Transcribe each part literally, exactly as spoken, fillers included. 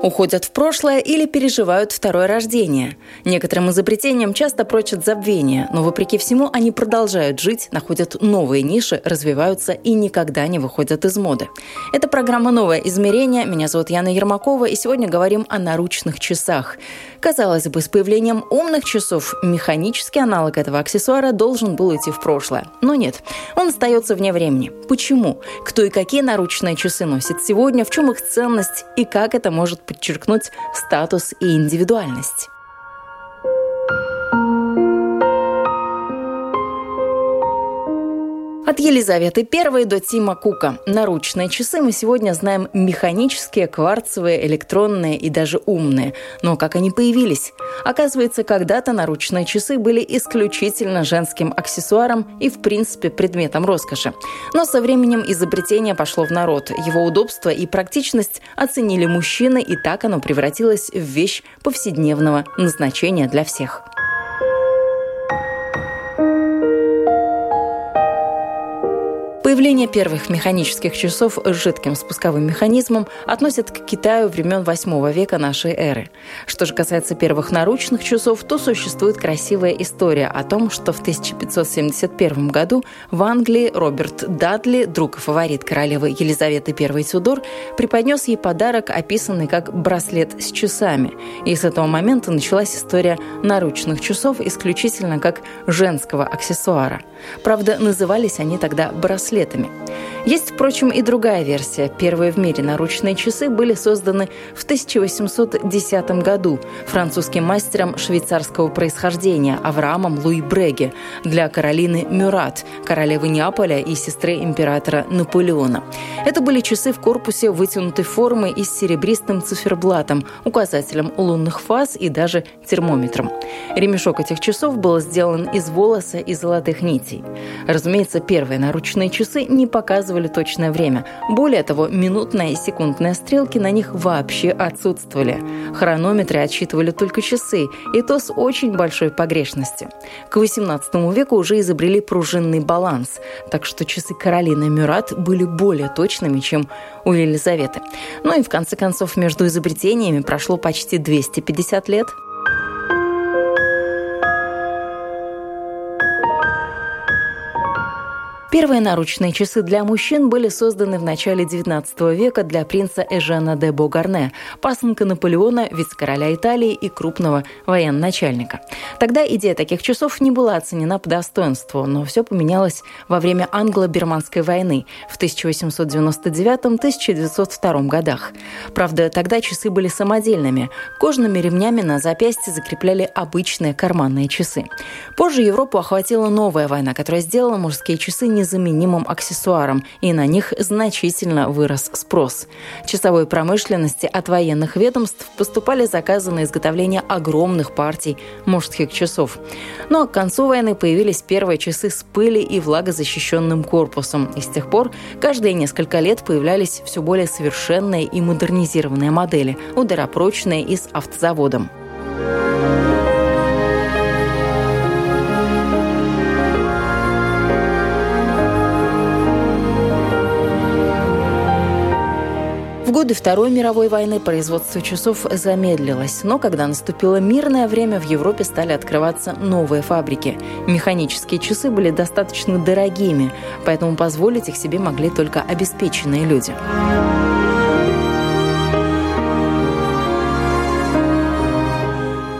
Уходят в прошлое или переживают второе рождение. Некоторым изобретениям часто прочат забвение, но вопреки всему они продолжают жить, находят новые ниши, развиваются и никогда не выходят из моды. Это программа «Новое измерение». Меня зовут Яна Ермакова, и сегодня говорим о наручных часах. Казалось бы, с появлением умных часов механический аналог этого аксессуара должен был идти в прошлое. Но нет, он остается вне времени. Почему? Кто и какие наручные часы носят сегодня, в чем их ценность и как это может подчеркнуть подчеркнуть статус и индивидуальность. От Елизаветы первой до Тима Кука. Наручные часы мы сегодня знаем механические, кварцевые, электронные и даже умные. Но как они появились? Оказывается, когда-то наручные часы были исключительно женским аксессуаром и, в принципе, предметом роскоши. Но со временем изобретение пошло в народ. Его удобство и практичность оценили мужчины, и так оно превратилось в вещь повседневного назначения для всех. Появление первых механических часов с жидким спусковым механизмом относят к Китаю времен восьмого века нашей эры. Что же касается первых наручных часов, то существует красивая история о том, что в тысяча пятьсот семьдесят первом году в Англии Роберт Дадли, друг и фаворит королевы Елизаветы I Тюдор, преподнес ей подарок, описанный как браслет с часами. И с этого момента началась история наручных часов исключительно как женского аксессуара. Правда, назывались они тогда браслетами. Есть, впрочем, и другая версия. Первые в мире наручные часы были созданы в тысяча восемьсот десятом году французским мастером швейцарского происхождения Авраамом Луи Бреге для Каролины Мюрат, королевы Неаполя и сестры императора Наполеона. Это были часы в корпусе вытянутой формы и с серебристым циферблатом, указателем лунных фаз и даже термометром. Ремешок этих часов был сделан из волоса и золотых нитей. Разумеется, первые наручные часы Часы не показывали точное время. Более того, минутная и секундная стрелки на них вообще отсутствовали. Хронометры отсчитывали только часы, и то с очень большой погрешностью. К восемнадцатому веку уже изобрели пружинный баланс, так что часы Каролины Мюрат были более точными, чем у Елизаветы. Ну и в конце концов, между изобретениями прошло почти двести пятьдесят лет. Первые наручные часы для мужчин были созданы в начале девятнадцатого века для принца Эжена де Богарне, пасынка Наполеона, вице-короля Италии и крупного военачальника. Тогда идея таких часов не была оценена по достоинству, но все поменялось во время англо-бирманской войны в тысяча восемьсот девяносто девятом — тысяча девятьсот втором годах. Правда, тогда часы были самодельными. Кожными ремнями на запястье закрепляли обычные карманные часы. Позже Европу охватила новая война, которая сделала мужские часы не незаменимым аксессуаром, и на них значительно вырос спрос. Часовой промышленности от военных ведомств поступали заказы на изготовление огромных партий мужских часов. Но к концу войны появились первые часы с пыли и влагозащищенным корпусом, и с тех пор каждые несколько лет появлялись все более совершенные и модернизированные модели, ударопрочные и с автозаводом. В годы Второй мировой войны производство часов замедлилось, но когда наступило мирное время, в Европе стали открываться новые фабрики. Механические часы были достаточно дорогими, поэтому позволить их себе могли только обеспеченные люди.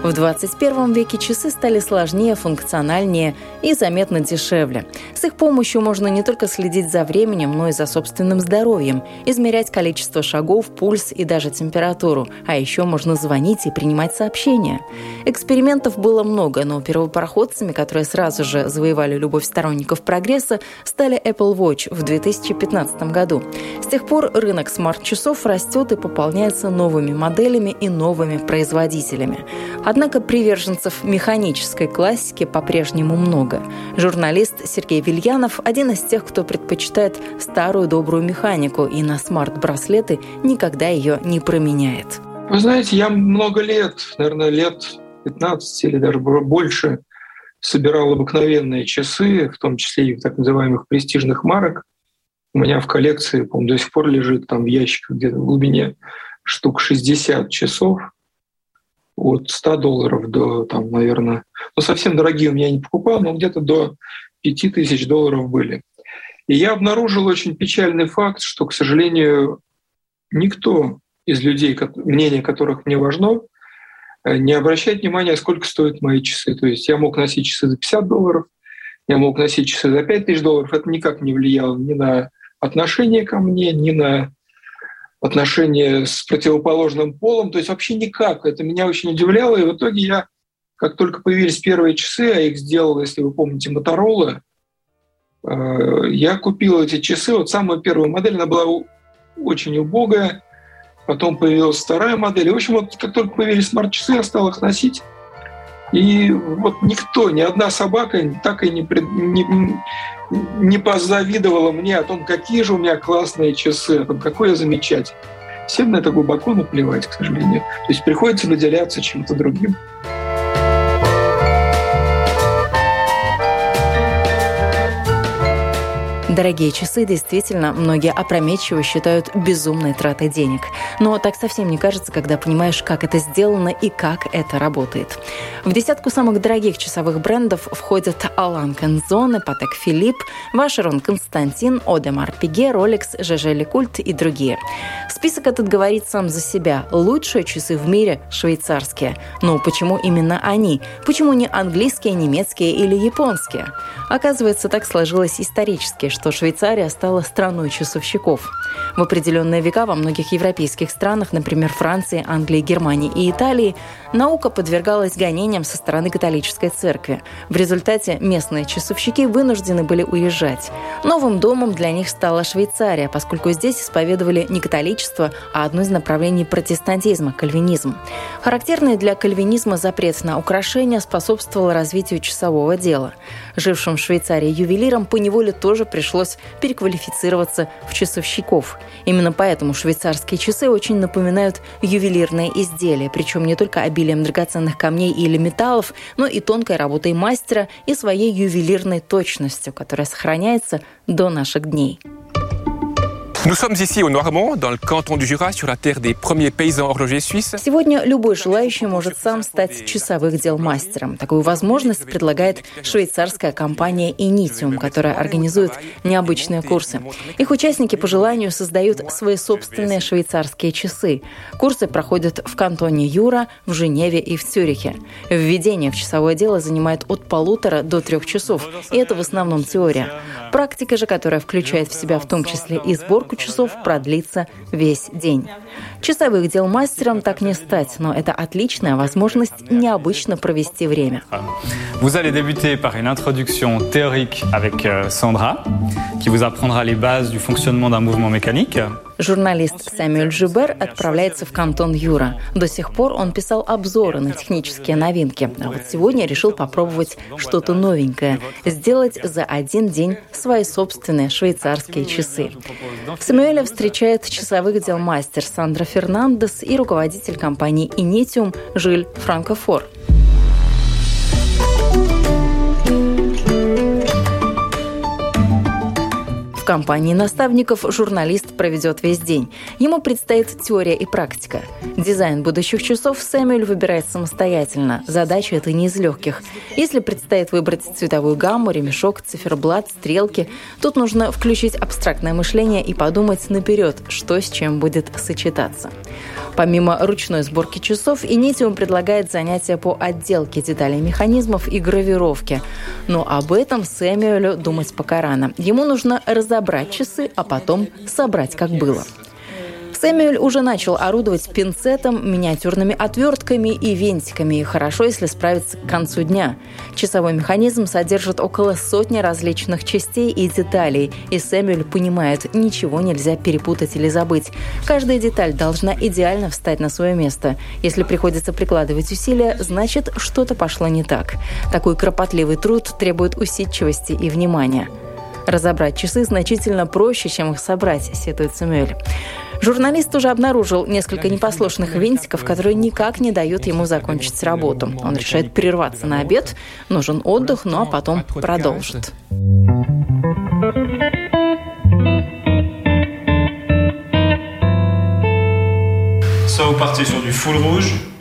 В двадцать первом веке часы стали сложнее, функциональнее и заметно дешевле. С их помощью можно не только следить за временем, но и за собственным здоровьем, измерять количество шагов, пульс и даже температуру. А еще можно звонить и принимать сообщения. Экспериментов было много, но первопроходцами, которые сразу же завоевали любовь сторонников прогресса, стали Apple Watch в две тысячи пятнадцатом году. С тех пор рынок смарт-часов растет и пополняется новыми моделями и новыми производителями. Однако приверженцев механической классики по-прежнему много. Журналист Сергей Вильянов – один из тех, кто предпочитает старую добрую механику и на смарт-браслеты никогда ее не променяет. Вы знаете, я много лет, наверное, лет пятнадцать или даже больше, собирал обыкновенные часы, в том числе и так называемых престижных марок. У меня в коллекции, по-моему, до сих пор лежит там в ящиках где-то в глубине штук шестьдесят часов, от ста долларов до, там, наверное, ну, совсем дорогие у меня не покупал, но где-то до пяти тысяч долларов были. И я обнаружил очень печальный факт, что, к сожалению, никто из людей, мнение которых мне важно, не обращает внимания, сколько стоят мои часы. То есть я мог носить часы за пятьдесят долларов, я мог носить часы за пять тысяч долларов. Это никак не влияло ни на отношение ко мне, ни на отношения с противоположным полом. То есть вообще никак. Это меня очень удивляло. И в итоге я, как только появились первые часы, а их сделала, если вы помните, Motorola, я купил эти часы. Вот самая первая модель, она была очень убогая. Потом появилась вторая модель. В общем, вот как только появились смарт-часы, я стал их носить. И вот никто, ни одна собака так и не, пред... не... не позавидовала мне о том, какие же у меня классные часы, о том, какой я замечательный. Всем на это глубоко наплевать, к сожалению. То есть приходится выделяться чем-то другим. Дорогие часы действительно многие опрометчиво считают безумной тратой денег. Но так совсем не кажется, когда понимаешь, как это сделано и как это работает. В десятку самых дорогих часовых брендов входят Алан Кензоне, Patek Philippe, Vacheron Constantin, Audemars Piguet, Rolex, Jaeger-LeCoultre и другие. Список этот говорит сам за себя. Лучшие часы в мире – швейцарские. Но почему именно они? Почему не английские, немецкие или японские? Оказывается, так сложилось исторически, что Швейцария стала страной часовщиков. В определенные века во многих европейских странах, например, Франции, Англии, Германии и Италии, наука подвергалась гонениям со стороны католической церкви. В результате местные часовщики вынуждены были уезжать. Новым домом для них стала Швейцария, поскольку здесь исповедовали не католичество, а одно из направлений протестантизма – кальвинизм. Характерный для кальвинизма запрет на украшения способствовал развитию часового дела. Жившим в Швейцарии ювелирам поневоле тоже пришлось переквалифицироваться в часовщиков. Именно поэтому швейцарские часы очень напоминают ювелирные изделия, причем не только обилием драгоценных камней или металлов, но и тонкой работой мастера и своей ювелирной точностью, которая сохраняется до наших дней. Сегодня любой желающий может сам стать часовых дел мастером. Такую возможность предлагает швейцарская компания Initium, которая организует необычные курсы. Их участники по желанию создают свои собственные швейцарские часы. Курсы проходят в кантоне Юра, в Женеве и в Цюрихе. Введение в часовое дело занимает от полутора до трех часов, и это в основном теория. Практика же, которая включает в себя в том числе и сборку часов, продлится весь день. Часовых дел мастером так не стать, но это отличная возможность необычно провести время. Vous allez débuter par une introduction théorique avec Sandra, qui vous apprendra les bases du fonctionnement d'un mouvement mécanique. Журналист Сэмюэль Жибер отправляется в кантон Юра. До сих пор он писал обзоры на технические новинки. А вот сегодня решил попробовать что-то новенькое. Сделать за один день свои собственные швейцарские часы. Сэмюэля встречает часовых дел мастер Сандра Фернандес и руководитель компании Initium Жиль Франкофор. В компании наставников журналист проведет весь день. Ему предстоит теория и практика. Дизайн будущих часов Сэмюэль выбирает самостоятельно. Задача эта не из легких. Если предстоит выбрать цветовую гамму, ремешок, циферблат, стрелки, тут нужно включить абстрактное мышление и подумать наперед, что с чем будет сочетаться. Помимо ручной сборки часов, Initium предлагает занятия по отделке деталей механизмов и гравировке. Но об этом Сэмюэлю думать пока рано. Ему нужно разобрать забрать часы, а потом собрать, как было. Сэмюэль уже начал орудовать пинцетом, миниатюрными отвертками и винтиками, и хорошо, если справиться к концу дня. Часовой механизм содержит около сотни различных частей и деталей, и Сэмюэль понимает, ничего нельзя перепутать или забыть. Каждая деталь должна идеально встать на свое место. Если приходится прикладывать усилия, значит, что-то пошло не так. Такой кропотливый труд требует усидчивости и внимания. Разобрать часы значительно проще, чем их собрать, сетует Сэмюэль. Журналист уже обнаружил несколько непослушных винтиков, которые никак не дают ему закончить работу. Он решает прерваться на обед, нужен отдых, ну а потом продолжит.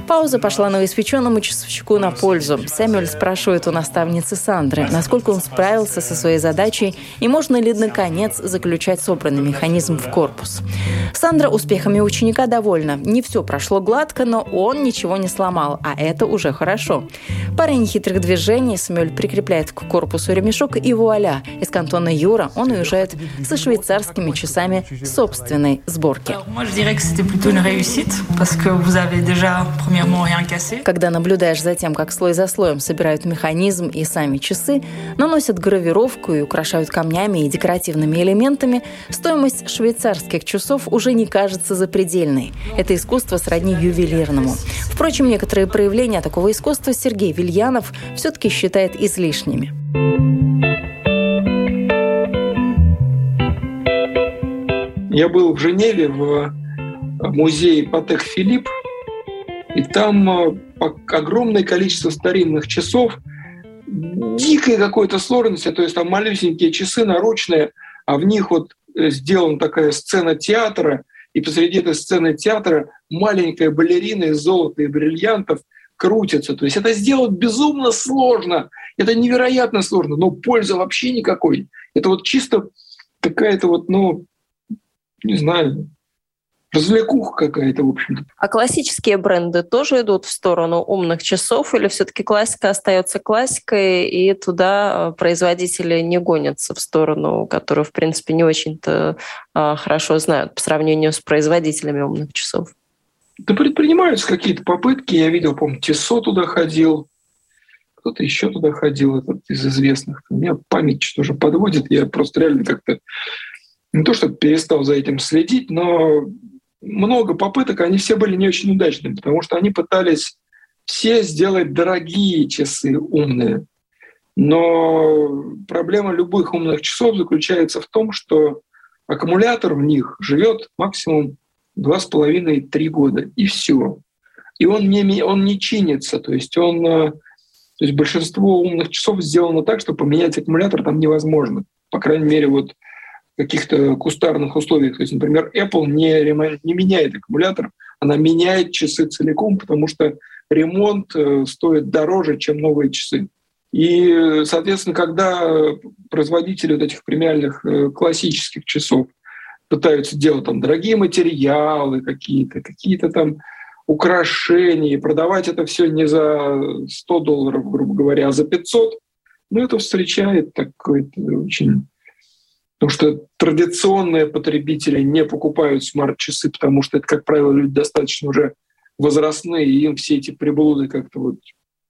Пауза пошла новоиспеченному часовщику на пользу. Сэмюэль спрашивает у наставницы Сандры, насколько он справился со своей задачей и можно ли наконец заключать собранный механизм в корпус. Сандра успехами ученика довольна. Не все прошло гладко, но он ничего не сломал, а это уже хорошо. Парой нехитрых движений Сэмюэль прикрепляет к корпусу ремешок, и вуаля, из кантона Юра он уезжает со швейцарскими часами собственной сборки. Когда наблюдаешь за тем, как слой за слоем собирают механизм и сами часы, наносят гравировку и украшают камнями и декоративными элементами, стоимость швейцарских часов уже не кажется запредельной. Это искусство сродни ювелирному. Впрочем, некоторые проявления такого искусства Сергей Вильянов все-таки считает излишними. Я был в Женеве в музее Patek Philippe, и там огромное количество старинных часов, дикая какой-то сложности, то есть там малюсенькие часы наручные, а в них вот сделана такая сцена театра, и посреди этой сцены театра маленькая балерина из золота и бриллиантов крутится. То есть это сделать безумно сложно, это невероятно сложно, но пользы вообще никакой. Это вот чисто какая-то вот, ну, не знаю... развлекуха какая-то, в общем-то. А классические бренды тоже идут в сторону умных часов, или все-таки классика остается классикой, и туда производители не гонятся в сторону, которую, в принципе, не очень-то хорошо знают по сравнению с производителями умных часов? Да предпринимаются какие-то попытки. Я видел, помню, Tissot туда ходил, кто-то еще туда ходил этот из известных. У меня память что-то подводит, я просто реально как-то не то чтобы перестал за этим следить, но много попыток, они все были не очень удачными, потому что они пытались все сделать дорогие часы умные. Но проблема любых умных часов заключается в том, что аккумулятор в них живет максимум два с половиной - три года, и все. И он не, он не чинится. То есть, он, то есть большинство умных часов сделано так, что поменять аккумулятор там невозможно. По крайней мере, вот каких-то кустарных условиях. То есть, например, Apple не, ремон... не меняет аккумулятор, она меняет часы целиком, потому что ремонт стоит дороже, чем новые часы. И, соответственно, когда производители вот этих премиальных классических часов пытаются делать там дорогие материалы какие-то, какие-то там украшения, и продавать это все не за сто долларов, грубо говоря, а за пятьсот, ну, это встречает такой-то очень... Потому что традиционные потребители не покупают смарт-часы, потому что это, как правило, люди достаточно уже возрастные, и им все эти приблуды как-то вот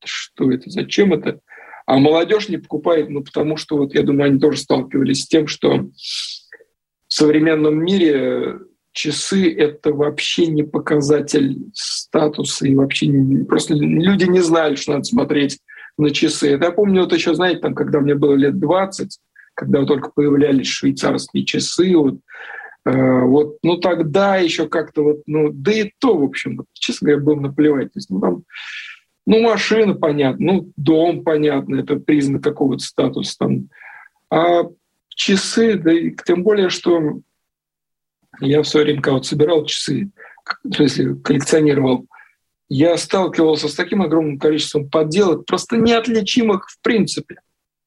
что это, зачем это? А молодежь не покупает, ну потому что, вот я думаю, они тоже сталкивались с тем, что в современном мире часы — это вообще не показатель статуса, и вообще не, просто люди не знали, что надо смотреть на часы. Это я помню, вот еще, знаете, там, когда мне было лет двадцать, когда только появлялись швейцарские часы, вот, э, вот, ну тогда еще как-то вот, ну да и то, в общем, вот, честно говоря, было наплевать. То есть, ну, там, ну машина, понятно, ну дом, понятно, это признак какого-то статуса там. А часы, да и тем более, что я в свое время, когда вот собирал часы, в смысле коллекционировал, я сталкивался с таким огромным количеством подделок, просто неотличимых в принципе,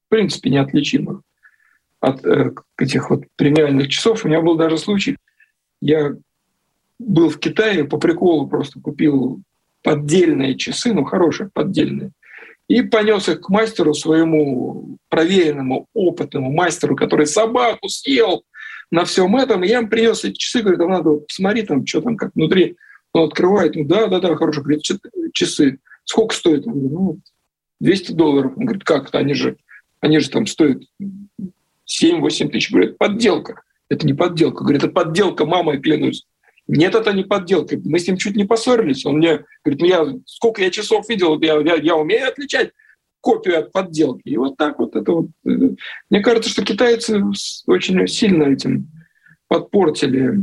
в принципе неотличимых от этих вот премиальных часов. У меня был даже случай, я был в Китае, по приколу просто купил поддельные часы, ну, хорошие поддельные, и понес их к мастеру, своему проверенному, опытному мастеру, который собаку съел, на всем этом. И я им принес эти часы, говорю, там надо, посмотри, там, что там, как внутри. Он открывает, ну да, да, да, хорошо, говорит, часы. Сколько стоит? Он говорит, ну, двести долларов. Он говорит, как-то они же, они же там стоят семь-восемь тысяч. Говорит, подделка. Это не подделка. Говорит, это подделка, мама, я клянусь. Нет, это не подделка. Мы с ним чуть не поссорились. Он мне говорит, я, сколько я часов видел, я, я, я умею отличать копию от подделки. И вот так вот это вот. Мне кажется, что китайцы очень сильно этим подпортили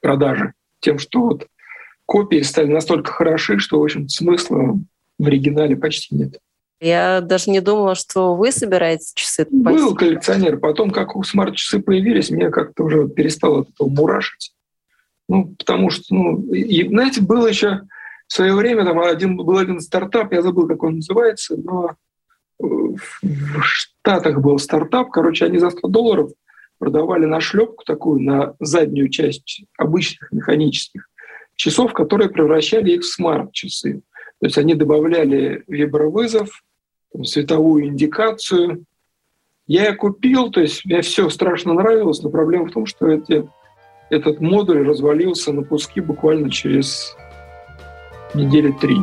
продажи. Тем, что вот копии стали настолько хороши, что, в общем, смысла в оригинале почти нет. Я даже не думала, что вы собираете часы. Был коллекционер. Потом, как у смарт-часы появились, меня как-то уже перестало от этого мурашить. Ну, потому что, ну, и, знаете, было еще в свое время, там один, был один стартап, я забыл, как он называется, но в Штатах был стартап, короче, они за сто долларов продавали нашлепку такую на заднюю часть обычных механических часов, которые превращали их в смарт-часы. То есть они добавляли вибровызов, световую индикацию. Я ее купил, то есть мне все страшно нравилось, но проблема в том, что эти... Этот модуль развалился на куски буквально через недели три.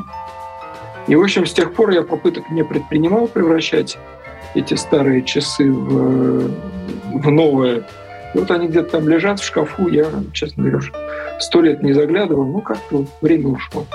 И, в общем, с тех пор я попыток не предпринимал превращать эти старые часы в, в новые. И вот они где-то там лежат в шкафу. Я, честно говоря, сто лет не заглядывал. Ну, как-то время ушло.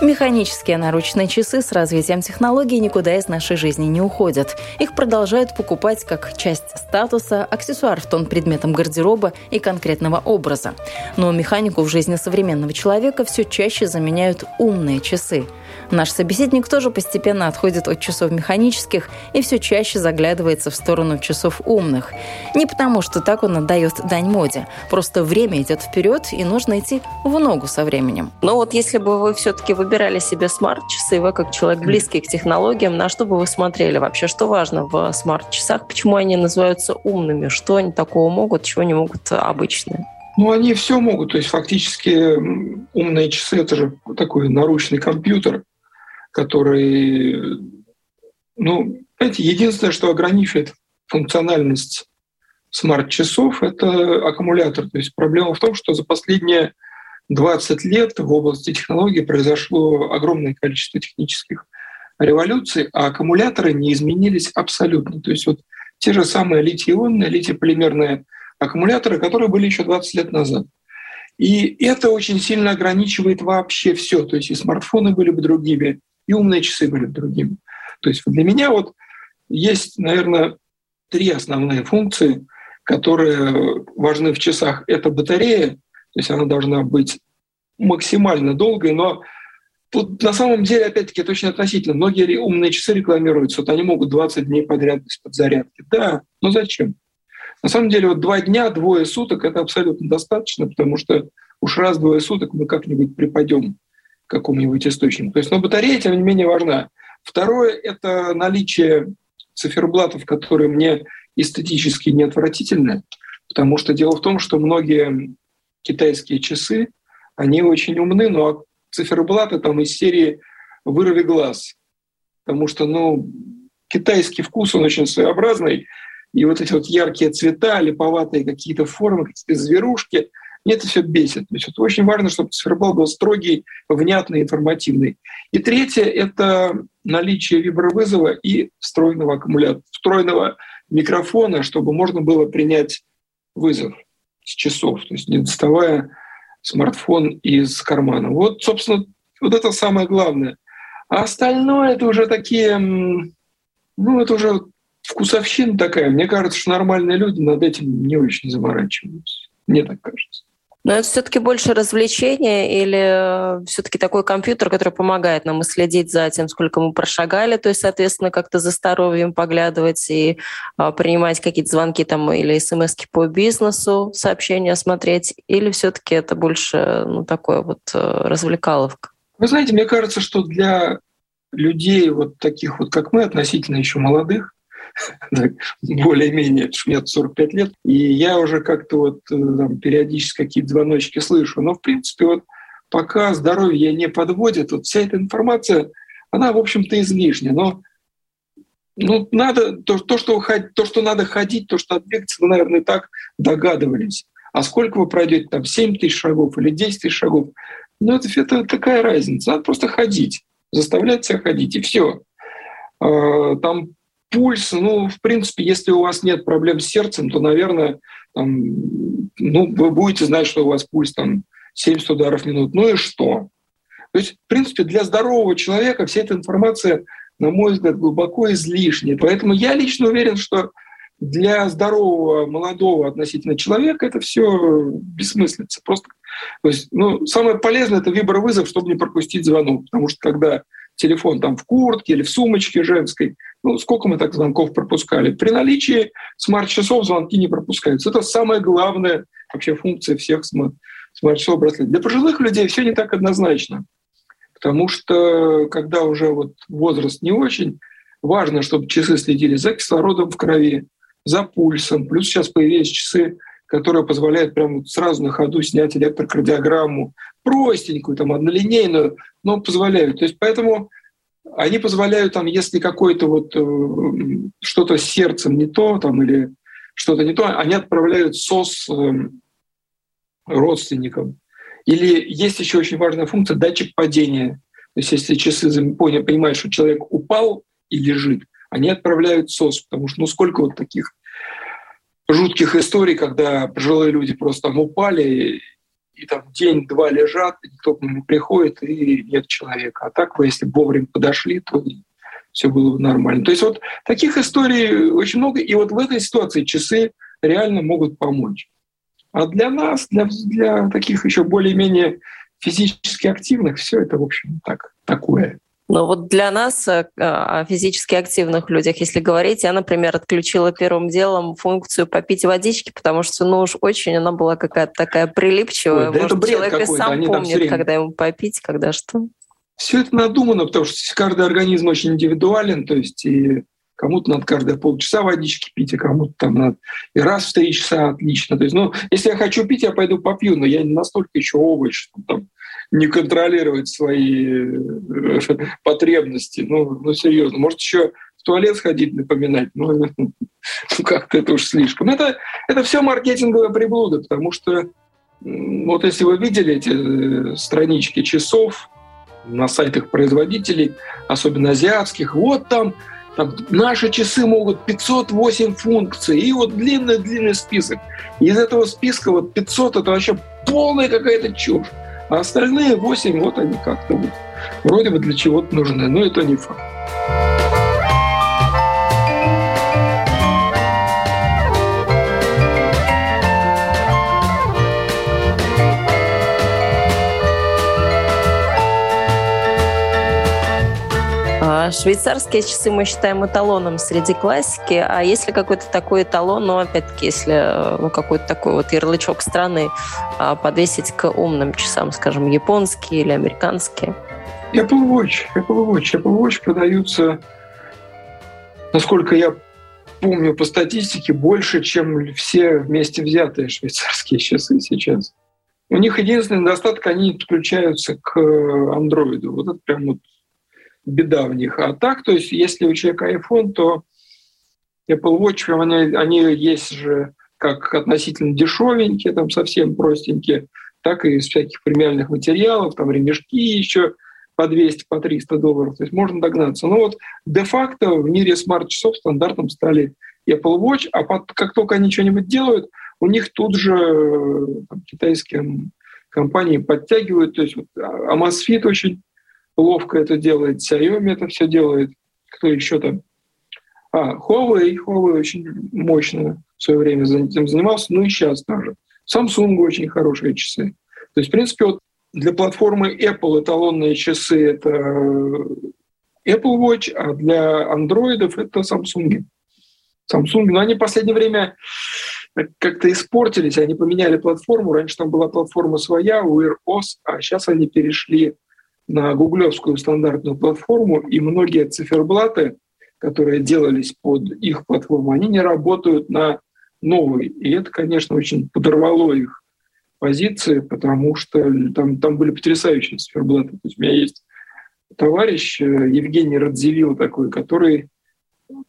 Механические наручные часы с развитием технологий никуда из нашей жизни не уходят. Их продолжают покупать как часть статуса, аксессуар в тон предметам гардероба и конкретного образа. Но механику в жизни современного человека все чаще заменяют умные часы. Наш собеседник тоже постепенно отходит от часов механических и все чаще заглядывается в сторону часов умных. Не потому, что так он отдает дань моде. Просто время идет вперед, и нужно идти в ногу со временем. Но вот если бы вы все-таки выбирали Выбирали себе смарт-часы, вы как человек близкий к технологиям, на что бы вы смотрели вообще? Что важно в смарт-часах? Почему они называются умными? Что они такого могут, чего не могут обычные? Ну, они все могут. То есть фактически умные часы — это же такой наручный компьютер, который... Ну, знаете, единственное, что ограничивает функциональность смарт-часов, это аккумулятор. То есть проблема в том, что за последние двадцать лет в области технологий произошло огромное количество технических революций, а аккумуляторы не изменились абсолютно. То есть вот те же самые литий-ионные, литий-полимерные аккумуляторы, которые были еще двадцать лет назад. И это очень сильно ограничивает вообще все. То есть и смартфоны были бы другими, и умные часы были бы другими. То есть для меня вот есть, наверное, три основные функции, которые важны в часах. Это батарея, то есть она должна быть максимально долгой, но тут на самом деле, опять-таки, это очень относительно. Многие умные часы рекламируются, вот они могут двадцать дней подряд без подзарядки. Да, но зачем? На самом деле вот два дня, двое суток — это абсолютно достаточно, потому что уж раз-двое суток мы как-нибудь припадем к какому-нибудь источнику. То есть, но батарея, тем не менее, важна. Второе — это наличие циферблатов, которые мне эстетически неотвратительны, потому что дело в том, что многие... китайские часы, они очень умны, но циферблаты там из серии «Вырви глаз». Потому что, ну, китайский вкус, он очень своеобразный. И вот эти вот яркие цвета, липоватые какие-то формы, какие-то зверушки, мне это все бесит. То есть вот очень важно, чтобы циферблат был строгий, внятный, информативный. И третье — это наличие вибровызова и встроенного аккумулятора, встроенного микрофона, чтобы можно было принять вызов с часов, то есть не доставая смартфон из кармана. Вот, собственно, вот это самое главное. А остальное — это уже такие... Ну, это уже вкусовщина такая. Мне кажется, что нормальные люди над этим не очень заморачиваются. Мне так кажется. Но это все-таки больше развлечение или все-таки такой компьютер, который помогает нам и следить за тем, сколько мы прошагали, то есть, соответственно, как-то за здоровьем поглядывать и а, принимать какие-то звонки там или смс-ки по бизнесу, сообщения смотреть, или все-таки это больше, ну, такое вот развлекаловка? Вы знаете, мне кажется, что для людей вот таких вот, как мы, относительно еще молодых, более-менее, у меня сорок пять лет, и я уже как-то вот там, периодически какие-то звоночки слышу. Но, в принципе, вот пока здоровье не подводит, вот вся эта информация, она, в общем-то, излишняя. Но ну, надо, то, то, что, то, что надо ходить, то, что двигаться, вы, наверное, и так догадывались. А сколько вы пройдете, там, семь тысяч шагов или десять тысяч шагов? Ну, это, это такая разница. Надо просто ходить, заставлять себя ходить, и все. Там пульс, ну, в принципе, если у вас нет проблем с сердцем, то, наверное, там, ну, вы будете знать, что у вас пульс там семьдесят ударов в минуту. Ну и что? То есть, в принципе, для здорового человека вся эта информация, на мой взгляд, глубоко излишняя. Поэтому я лично уверен, что для здорового, молодого относительно человека это все бессмыслица. Просто, то есть, ну, самое полезное — это вибровызов, чтобы не пропустить звонок. Потому что когда телефон там в куртке или в сумочке женской, ну, сколько мы так звонков пропускали? При наличии смарт-часов звонки не пропускаются. Это самая главная вообще функция всех смарт-часов браслетов. Для пожилых людей все не так однозначно. Потому что когда уже вот возраст не очень, важно, чтобы часы следили за кислородом в крови, за пульсом. Плюс сейчас появились часы, которые позволяют прямо сразу на ходу снять электрокардиограмму, простенькую, там, однолинейную, но позволяют. То есть поэтому они позволяют, там, если какое-то вот э, что-то с сердцем не то, там, или что-то не то, они отправляют эс о эс э, родственникам. Или есть еще очень важная функция — датчик падения. То есть если часы понимают, что человек упал и лежит, они отправляют эс о эс, потому что ну сколько вот таких жутких историй, когда пожилые люди просто там упали, и, и там день-два лежат, никто к ним приходит, и нет человека. А так вы, если вовремя подошли, то все было бы нормально. То есть вот таких историй очень много, и вот в этой ситуации часы реально могут помочь. А для нас, для, для таких еще более-менее физически активных, все это, в общем, так, такое. Но вот для нас, о физически активных людях, если говорить, я, например, отключила первым делом функцию попить водички, потому что, ну уж очень она была какая-то такая прилипчивая. Ой, да. Может, человек и сам Они помнит, когда ему попить, когда что. Все это надумано, потому что каждый организм очень индивидуален, то есть и кому-то надо каждые полчаса водички пить, а кому-то там надо и раз в три часа отлично. То есть, ну, если я хочу пить, я пойду попью, но я не настолько еще овощ, что там не контролировать свои потребности. Ну, ну, серьезно. Может, еще в туалет сходить, напоминать. Ну, как-то это уж слишком. Это, это все маркетинговая приблуда, потому что вот если вы видели эти странички часов на сайтах производителей, особенно азиатских, вот там, там наши часы могут пятьсот восемь функций, и вот длинный-длинный список. Из этого списка вот пятьсот — это вообще полная какая-то чушь. А остальные восемь, вот они как-то вот вроде бы для чего-то нужны, но это не факт. Швейцарские часы мы считаем эталоном среди классики, а есть ли какой-то такой эталон, но ну, опять-таки, если ну, какой-то такой вот ярлычок страны подвесить к умным часам, скажем, японские или американские? Apple Watch, Apple Watch, Apple Watch продаются, насколько я помню по статистике, больше, чем все вместе взятые швейцарские часы сейчас. У них единственный недостаток — они подключаются к андроиду. Вот это прям вот беда в них. А так, то есть, если у человека iPhone, то Apple Watch, они, они есть же как относительно дешевенькие, там совсем простенькие, так и из всяких премиальных материалов, там ремешки еще по двести, по триста долларов. То есть можно догнаться. Но вот де-факто в мире смарт-часов стандартом стали Apple Watch, а под, как только они что-нибудь делают, у них тут же там китайские компании подтягивают. То есть вот Amazfit очень ловко это делает, Xiaomi это все делает. Кто еще там? А, Huawei. Huawei очень мощно в свое время этим занимался, ну и сейчас тоже. Samsung очень хорошие часы. То есть, в принципе, вот для платформы Apple эталонные часы — это Apple Watch, а для андроидов — это Samsung. Samsung, но они в последнее время как-то испортились, они поменяли платформу. Раньше там была платформа своя, Wear о эс, а сейчас они перешли на гуглевскую стандартную платформу, и многие циферблаты, которые делались под их платформу, они не работают на новой. И это, конечно, очень подорвало их позиции, потому что там, там были потрясающие циферблаты. То есть у меня есть товарищ Евгений Радзивилл такой, который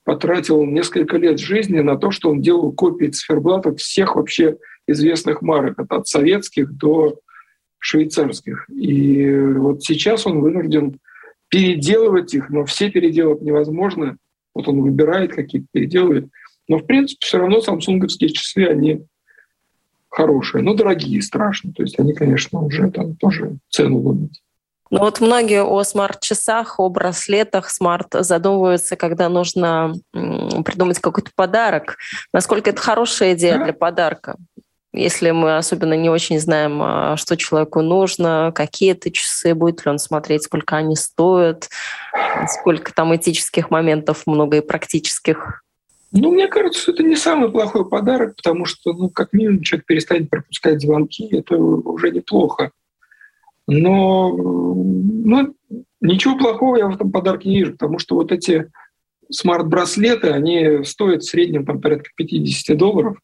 потратил несколько лет жизни на то, что он делал копии циферблатов всех вообще известных марок, от советских до швейцарских. И вот сейчас он вынужден переделывать их, но все переделать невозможно. Вот он выбирает какие-то, переделывает. Но, в принципе, все равно самсунговские часы, они хорошие, но дорогие, страшно. То есть они, конечно, уже там тоже цену ломят. Но вот многие о смарт-часах, о браслетах смарт задумываются, когда нужно придумать какой-то подарок. Насколько это хорошая идея да. для подарка? Если мы особенно не очень знаем, что человеку нужно, какие это часы, будет ли он смотреть, сколько они стоят, сколько там этических моментов много и практических. Ну, мне кажется, что это не самый плохой подарок, потому что, ну, как минимум, человек перестанет пропускать звонки, это уже неплохо. Но ну, ничего плохого я в этом подарке не вижу, потому что вот эти смарт-браслеты, они стоят в среднем там, порядка пятьдесят долларов,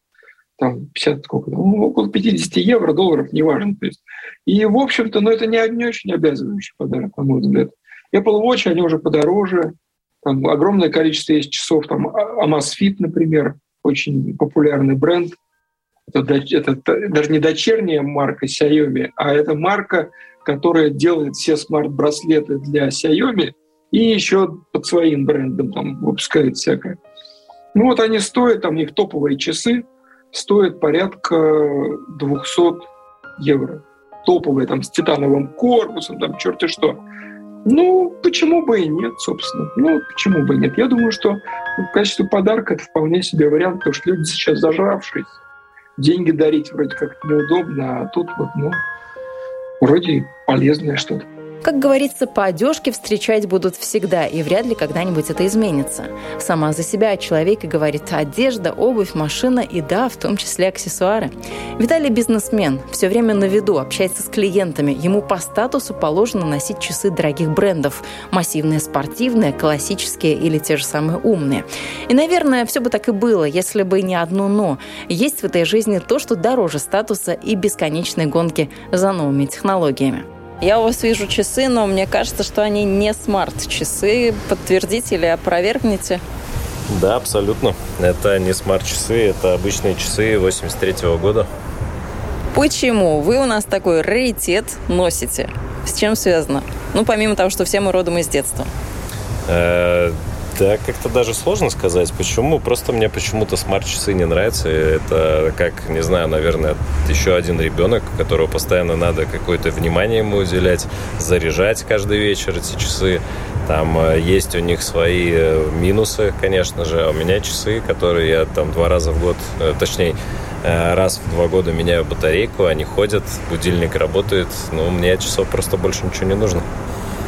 там пятьдесят, сколько, ну, около пятьдесят евро, долларов, неважно. То есть. И, в общем-то, ну, это не, не очень обязывающий подарок, на мой взгляд. Apple Watch, они уже подороже. Там огромное количество есть часов, там Amazfit, например, очень популярный бренд. Это, это, это даже не дочерняя марка Xiaomi, а это марка, которая делает все смарт-браслеты для Xiaomi и еще под своим брендом там выпускает всякое. Ну вот они стоят, там у них топовые часы стоят порядка двести евро. Топовые, там с титановым корпусом, там черти что. Ну, почему бы и нет, собственно. Ну, почему бы и нет. Я думаю, что в качестве подарка это вполне себе вариант, потому что люди сейчас зажравшись. Деньги дарить вроде как неудобно, а тут вот, ну, вроде полезное что-то. Как говорится, по одежке встречать будут всегда, и вряд ли когда-нибудь это изменится. Сама за себя о человеке говорит одежда, обувь, машина и, да, в том числе аксессуары. Виталий бизнесмен, все время на виду, общается с клиентами. Ему по статусу положено носить часы дорогих брендов. Массивные, спортивные, классические или те же самые умные. И, наверное, все бы так и было, если бы не одно «но». Есть в этой жизни то, что дороже статуса и бесконечной гонки за новыми технологиями. Я у вас вижу часы, но мне кажется, что они не смарт-часы. Подтвердите или опровергните? Да, абсолютно. Это не смарт-часы, это обычные часы восемьдесят третьего года. Почему вы у нас такой раритет носите? С чем связано? Ну, помимо того, что все мы родом из детства. Э-э- да, как-то даже сложно сказать, почему. Просто мне почему-то смарт-часы не нравятся. Это как, не знаю, наверное, еще один ребенок, которого постоянно надо какое-то внимание ему уделять, заряжать каждый вечер эти часы. Там есть у них свои минусы, конечно же. А у меня часы, которые я там два раза в год, точнее, раз в два года меняю батарейку, они ходят, будильник работает. Ну, мне часов просто больше ничего не нужно.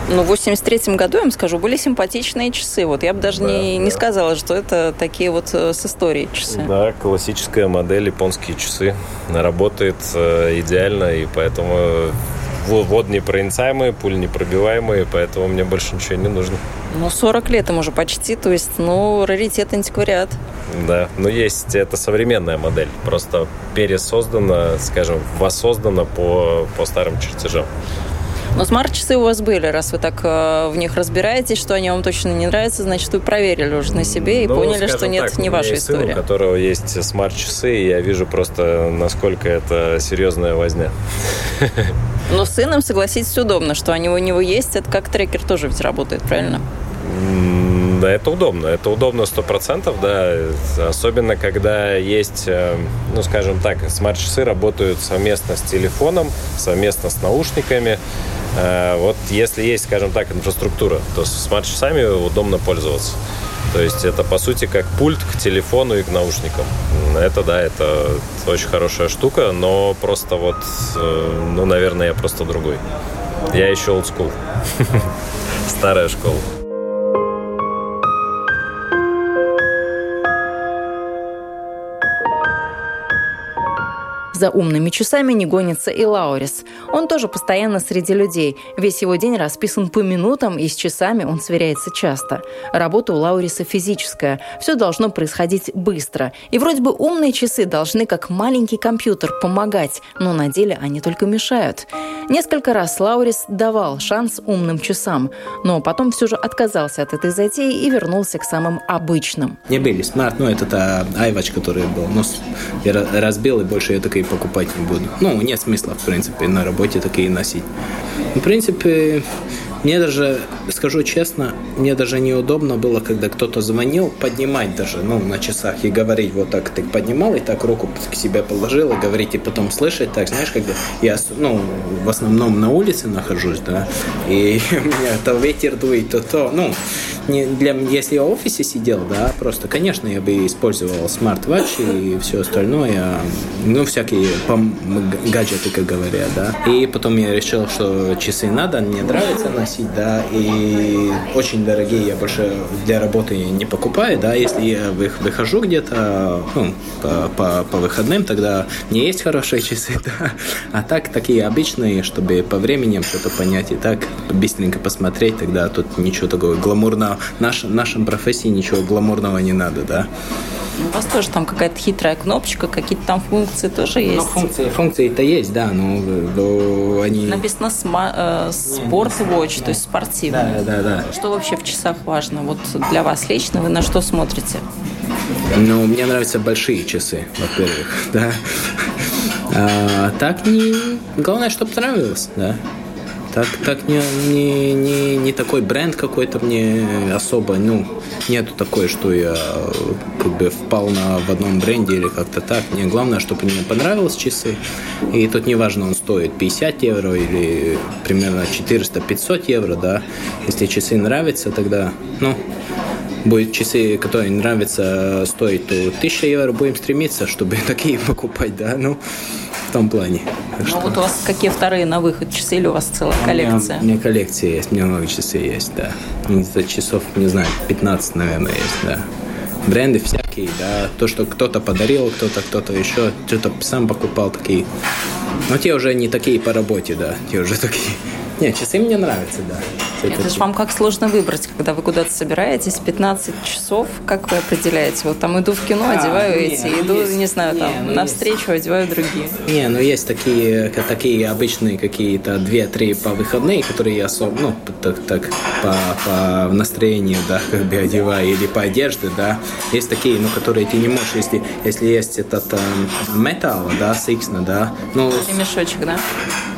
Ну, в восемьдесят третьем году, я вам скажу, были симпатичные часы. Вот я бы даже да, не, да. не сказала, что это такие вот с историей часы. Да, классическая модель, японские часы. Работает идеально, и поэтому вод непроницаемые, пуль непробиваемые, поэтому мне больше ничего не нужно. Ну, сорок лет им уже почти, то есть, ну, раритет, антиквариат. Да, но есть, это современная модель, просто пересоздана, скажем, воссоздана по, по старым чертежам. Но смарт-часы у вас были, раз вы так э, в них разбираетесь, что они вам точно не нравятся, значит, вы проверили уже на себе и ну, поняли, что нет, так, не ваша история. Сын, у которого есть смарт-часы, и я вижу просто, насколько это серьезная возня. Но с сыном, согласитесь, удобно, что они у него есть, это как трекер тоже ведь работает, правильно? Да, это удобно. Это удобно сто процентов, да. Особенно, когда есть, ну, скажем так, смарт-часы работают совместно с телефоном, совместно с наушниками. Вот если есть, скажем так, инфраструктура, то с смарт-часами удобно пользоваться. То есть это, по сути, как пульт к телефону и к наушникам. Это, да, это очень хорошая штука, но просто вот, ну, наверное, я просто другой. Я еще old school. Старая школа. За умными часами не гонится и Лаурис. Он тоже постоянно среди людей. Весь его день расписан по минутам, и с часами он сверяется часто. Работа у Лауриса физическая. Все должно происходить быстро. И вроде бы умные часы должны, как маленький компьютер, помогать, но на деле они только мешают. Несколько раз Лаурис давал шанс умным часам, но потом все же отказался от этой затеи и вернулся к самым обычным. Не были смарт, ну это та iWatch, который был, но я разбил, и больше я такие покупать не буду. Ну, нет смысла, в принципе, на работе такие носить. В принципе, мне даже, скажу честно, мне даже неудобно было, когда кто-то звонил, поднимать даже, ну, на часах и говорить вот так, ты поднимал и так руку к себе положил, и говорить, и потом слышать, так, знаешь, когда я, ну, в основном на улице нахожусь, да, и у меня то ветер дует, то то, ну, не для, если я в офисе сидел, да, просто, конечно, я бы использовал смарт-ватч и все остальное, ну, всякие пом- гаджеты, как говорят, да, и потом я решил, что часы надо, мне нравится носить, да, и очень дорогие я больше для работы не покупаю, да, если я выхожу где-то, ну, по, по, по выходным, тогда не есть хорошие часы, да, а так такие обычные, чтобы по времени что-то понять и так быстренько посмотреть, тогда тут ничего такого гламурного, наш, в нашем профессии ничего гламурного не надо, да. У вас тоже там какая-то хитрая кнопочка, какие-то там функции тоже есть? Ну, функции, функции-то есть, да, но, но они... Написано Sport Watch, да, то есть спортивный. Да, да, да. Что вообще в часах важно? Вот для вас лично вы на что смотрите? Ну, мне нравятся большие часы, во-первых, да. А, так не... Главное, чтобы нравилось, да. Так, так не, не, не, не такой бренд какой-то мне особо, ну, нету такой, что я как бы впал на, в одном бренде или как-то так. Мне главное, чтобы мне понравились часы. И тут неважно, он стоит пятьдесят евро или примерно четыреста-пятьсот евро, да. Если часы нравятся, тогда, ну... Будет часы, которые нравятся, стоить тысячу евро, будем стремиться, чтобы такие покупать, да, ну, в том плане. Так что... Ну, вот у вас какие вторые на выход часы, или у вас целая коллекция? У меня, у меня коллекция есть, у меня много часы есть, да. Из-за часов, не знаю, пятнадцать, наверное, есть, да. Бренды всякие, да, то, что кто-то подарил, кто-то, кто-то еще, что-то сам покупал, такие. Но те уже не такие по работе, да, те уже такие... Нет, часы мне нравятся, да. Это, Это же вам как сложно выбрать, когда вы куда-то собираетесь, пятнадцать часов, как вы определяете? Вот там иду в кино, а, одеваю не, эти, иду, есть, не знаю, не, там ну, навстречу, одеваю другие. Не, ну есть такие, такие обычные какие-то две-три по выходные, которые я особо, ну, так, так по, по настроению, да, как бы одеваю, или по одежде, да. Есть такие, ну, которые ты не можешь, если, если есть этот металл, да, сиксна, да. Ну, и мешочек, да?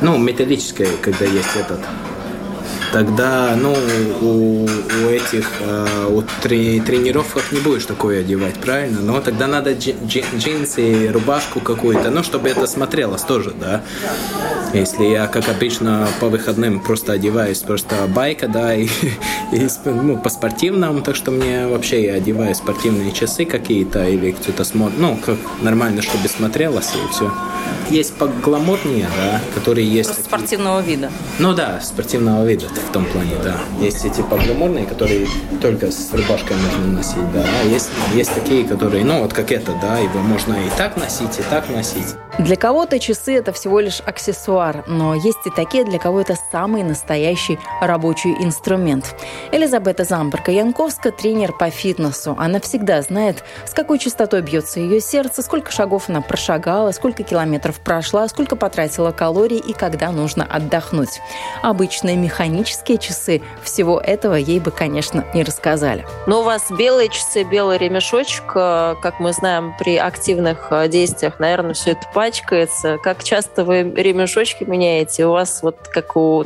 Ну, металлическое, когда есть этот. Тогда, ну, у, у этих, э, у три, тренировках не будешь такое одевать, правильно? Но тогда надо джи, джи, джинсы, рубашку какую-то, ну, чтобы это смотрелось тоже, да. Если я, как обычно, по выходным просто одеваюсь, просто байка, да, и, и ну, по-спортивному, так что мне вообще я одеваю спортивные часы какие-то или кто-то смотрит, ну, как нормально, чтобы смотрелось, и все. Есть погламурнее, да, которые есть... Просто такие... спортивного вида. Ну, да, спортивного вида. В том плане, да. Есть эти погламурные, которые только с рубашкой можно носить, да. Есть, есть такие, которые, ну, вот как это, да, его можно и так носить, и так носить. Для кого-то часы – это всего лишь аксессуар, но есть и такие, для кого это самый настоящий рабочий инструмент. Елизавета Замберко-Янковска – тренер по фитнесу. Она всегда знает, с какой частотой бьется ее сердце, сколько шагов она прошагала, сколько километров прошла, сколько потратила калорий и когда нужно отдохнуть. Обычные механизмы часы. Всего этого ей бы, конечно, не рассказали. Но у вас белые часы, белый ремешочек. Как мы знаем, при активных действиях, наверное, все это пачкается. Как часто вы ремешочки меняете? У вас вот как у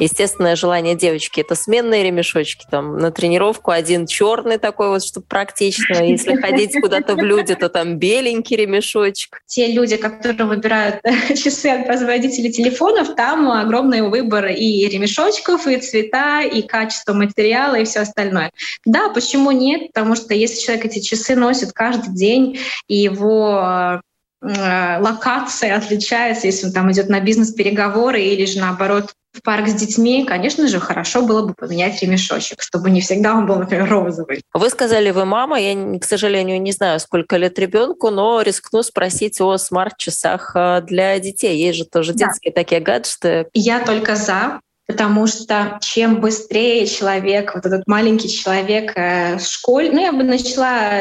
естественное желание девочки. Это сменные ремешочки. Там на тренировку один черный такой вот, чтобы практично. Если ходить куда-то в люди, то там беленький ремешочек. Те люди, которые выбирают часы от производителей телефонов, там огромный выбор и ремешочек, и цвета, и качество материала, и все остальное. Да, почему нет? Потому что если человек эти часы носит каждый день, и его локация отличается, если он там идет на бизнес-переговоры или же наоборот в парк с детьми, конечно же, хорошо было бы поменять ремешочек, чтобы не всегда он был, например, розовый. Вы сказали, вы мама, я, к сожалению, не знаю, сколько лет ребенку, но рискну спросить о смарт-часах для детей. Есть же тоже детские да. такие гаджеты. Я только за, потому что чем быстрее человек, вот этот маленький человек в школе, ну, я бы начала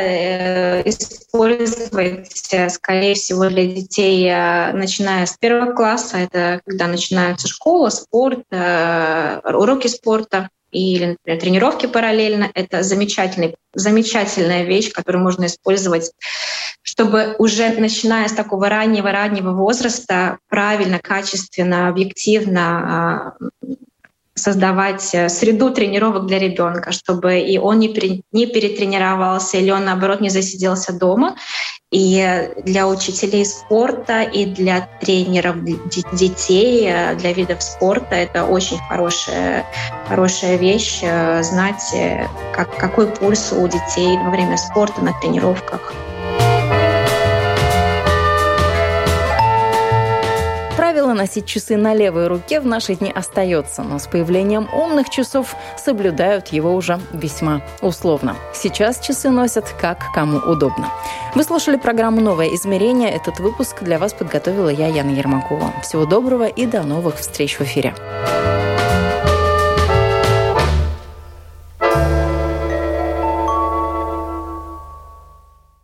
использовать, скорее всего, для детей, начиная с первого класса, это когда начинается школа, спорт, уроки спорта или, например, тренировки параллельно. Это замечательный, замечательная вещь, которую можно использовать, чтобы уже начиная с такого раннего-раннего возраста правильно, качественно, объективно создавать среду тренировок для ребенка, чтобы и он не перетренировался, или он, наоборот, не засиделся дома. И для учителей спорта, и для тренеров детей, для видов спорта это очень хорошая, хорошая вещь знать, как, какой пульс у детей во время спорта на тренировках. Правило носить часы на левой руке в наши дни остается, но с появлением умных часов соблюдают его уже весьма условно. Сейчас часы носят как кому удобно. Вы слушали программу «Новое измерение». Этот выпуск для вас подготовила я, Яна Ермакова. Всего доброго и до новых встреч в эфире.